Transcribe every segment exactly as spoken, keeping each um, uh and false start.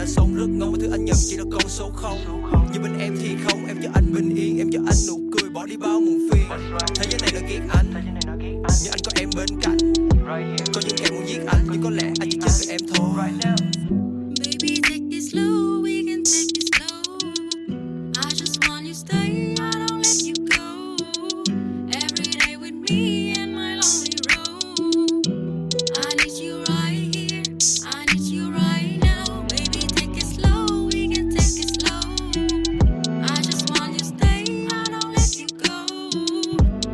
đã sống rất ngon, thứ anh nhận chỉ là con số không. Nhưng bên em thì không, em cho anh bình yên, em cho anh nụ cười bỏ đi bao muộn phiền. Thế giới này nó ghét anh, nhưng anh có em bên cạnh. Có những em muốn giết anh, nhưng có lẽ anh chỉ chết với em thôi. Baby take this slow, we can take this slow. I just want you stay, I don't let you go. Every day with me and my lonely road. I need you right here, I need you right now. Baby take it slow, we can take it slow. I just want you stay, I don't let you go.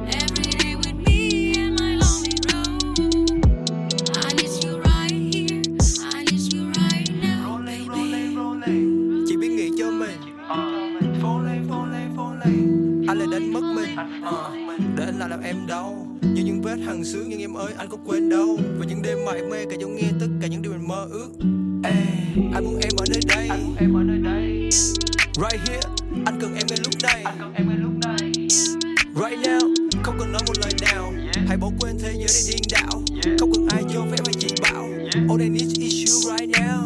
Every day with me and my lonely road. I need you right here, I need you right now. Baby roll lên, roll lên. Chỉ biết nghĩ cho mình. Phone lên, phone lên, phone lên. Anh lại đánh mất mình. Để anh lại làm em đau. Như những vết hằn sướng, nhưng em ơi anh có quên đâu. Và những đêm mải mê cả giống nghe tất cả những điều mình mơ ước. Ê, anh muốn em ở nơi đây, anh muốn em ở nơi đây. Right here, anh cần em ngay lúc này, anh cần em ngay lúc này. Right now, không cần nói một lời nào. Yeah. Hãy bỏ quên thế giới này điên đảo. Yeah. Không cần ai cho phép hay chỉ bảo. Yeah. All I need is you right now.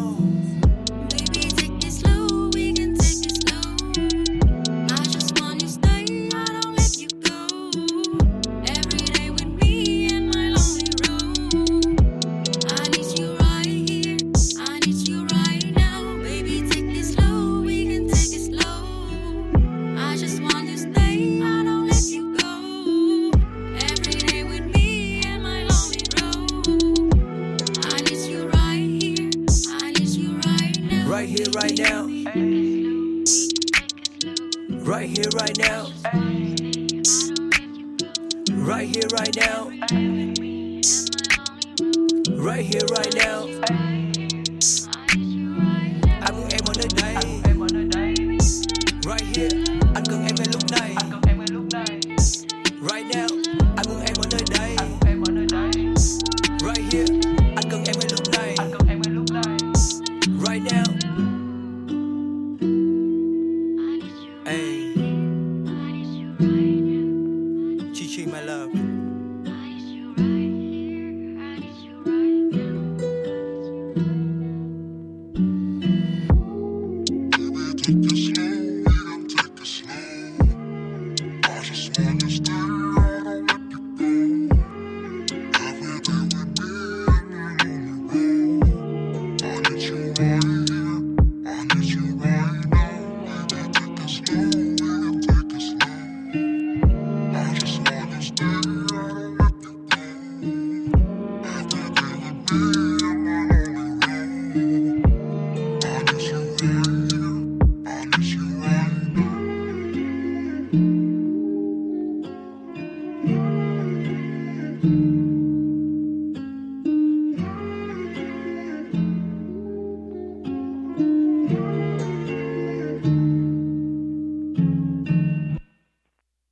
Baby take it slow, we can take it slow. I just want you stay, I don't let you go. Every day with me and my lonely road. I need you right here, I need you right now. Baby take it slow, we can take it slow. I just want you stay, I don't let you go. Every day with me and my lonely road. I need you right here, I need you right now. Right here, right now. Right here, right now. Right here, right now.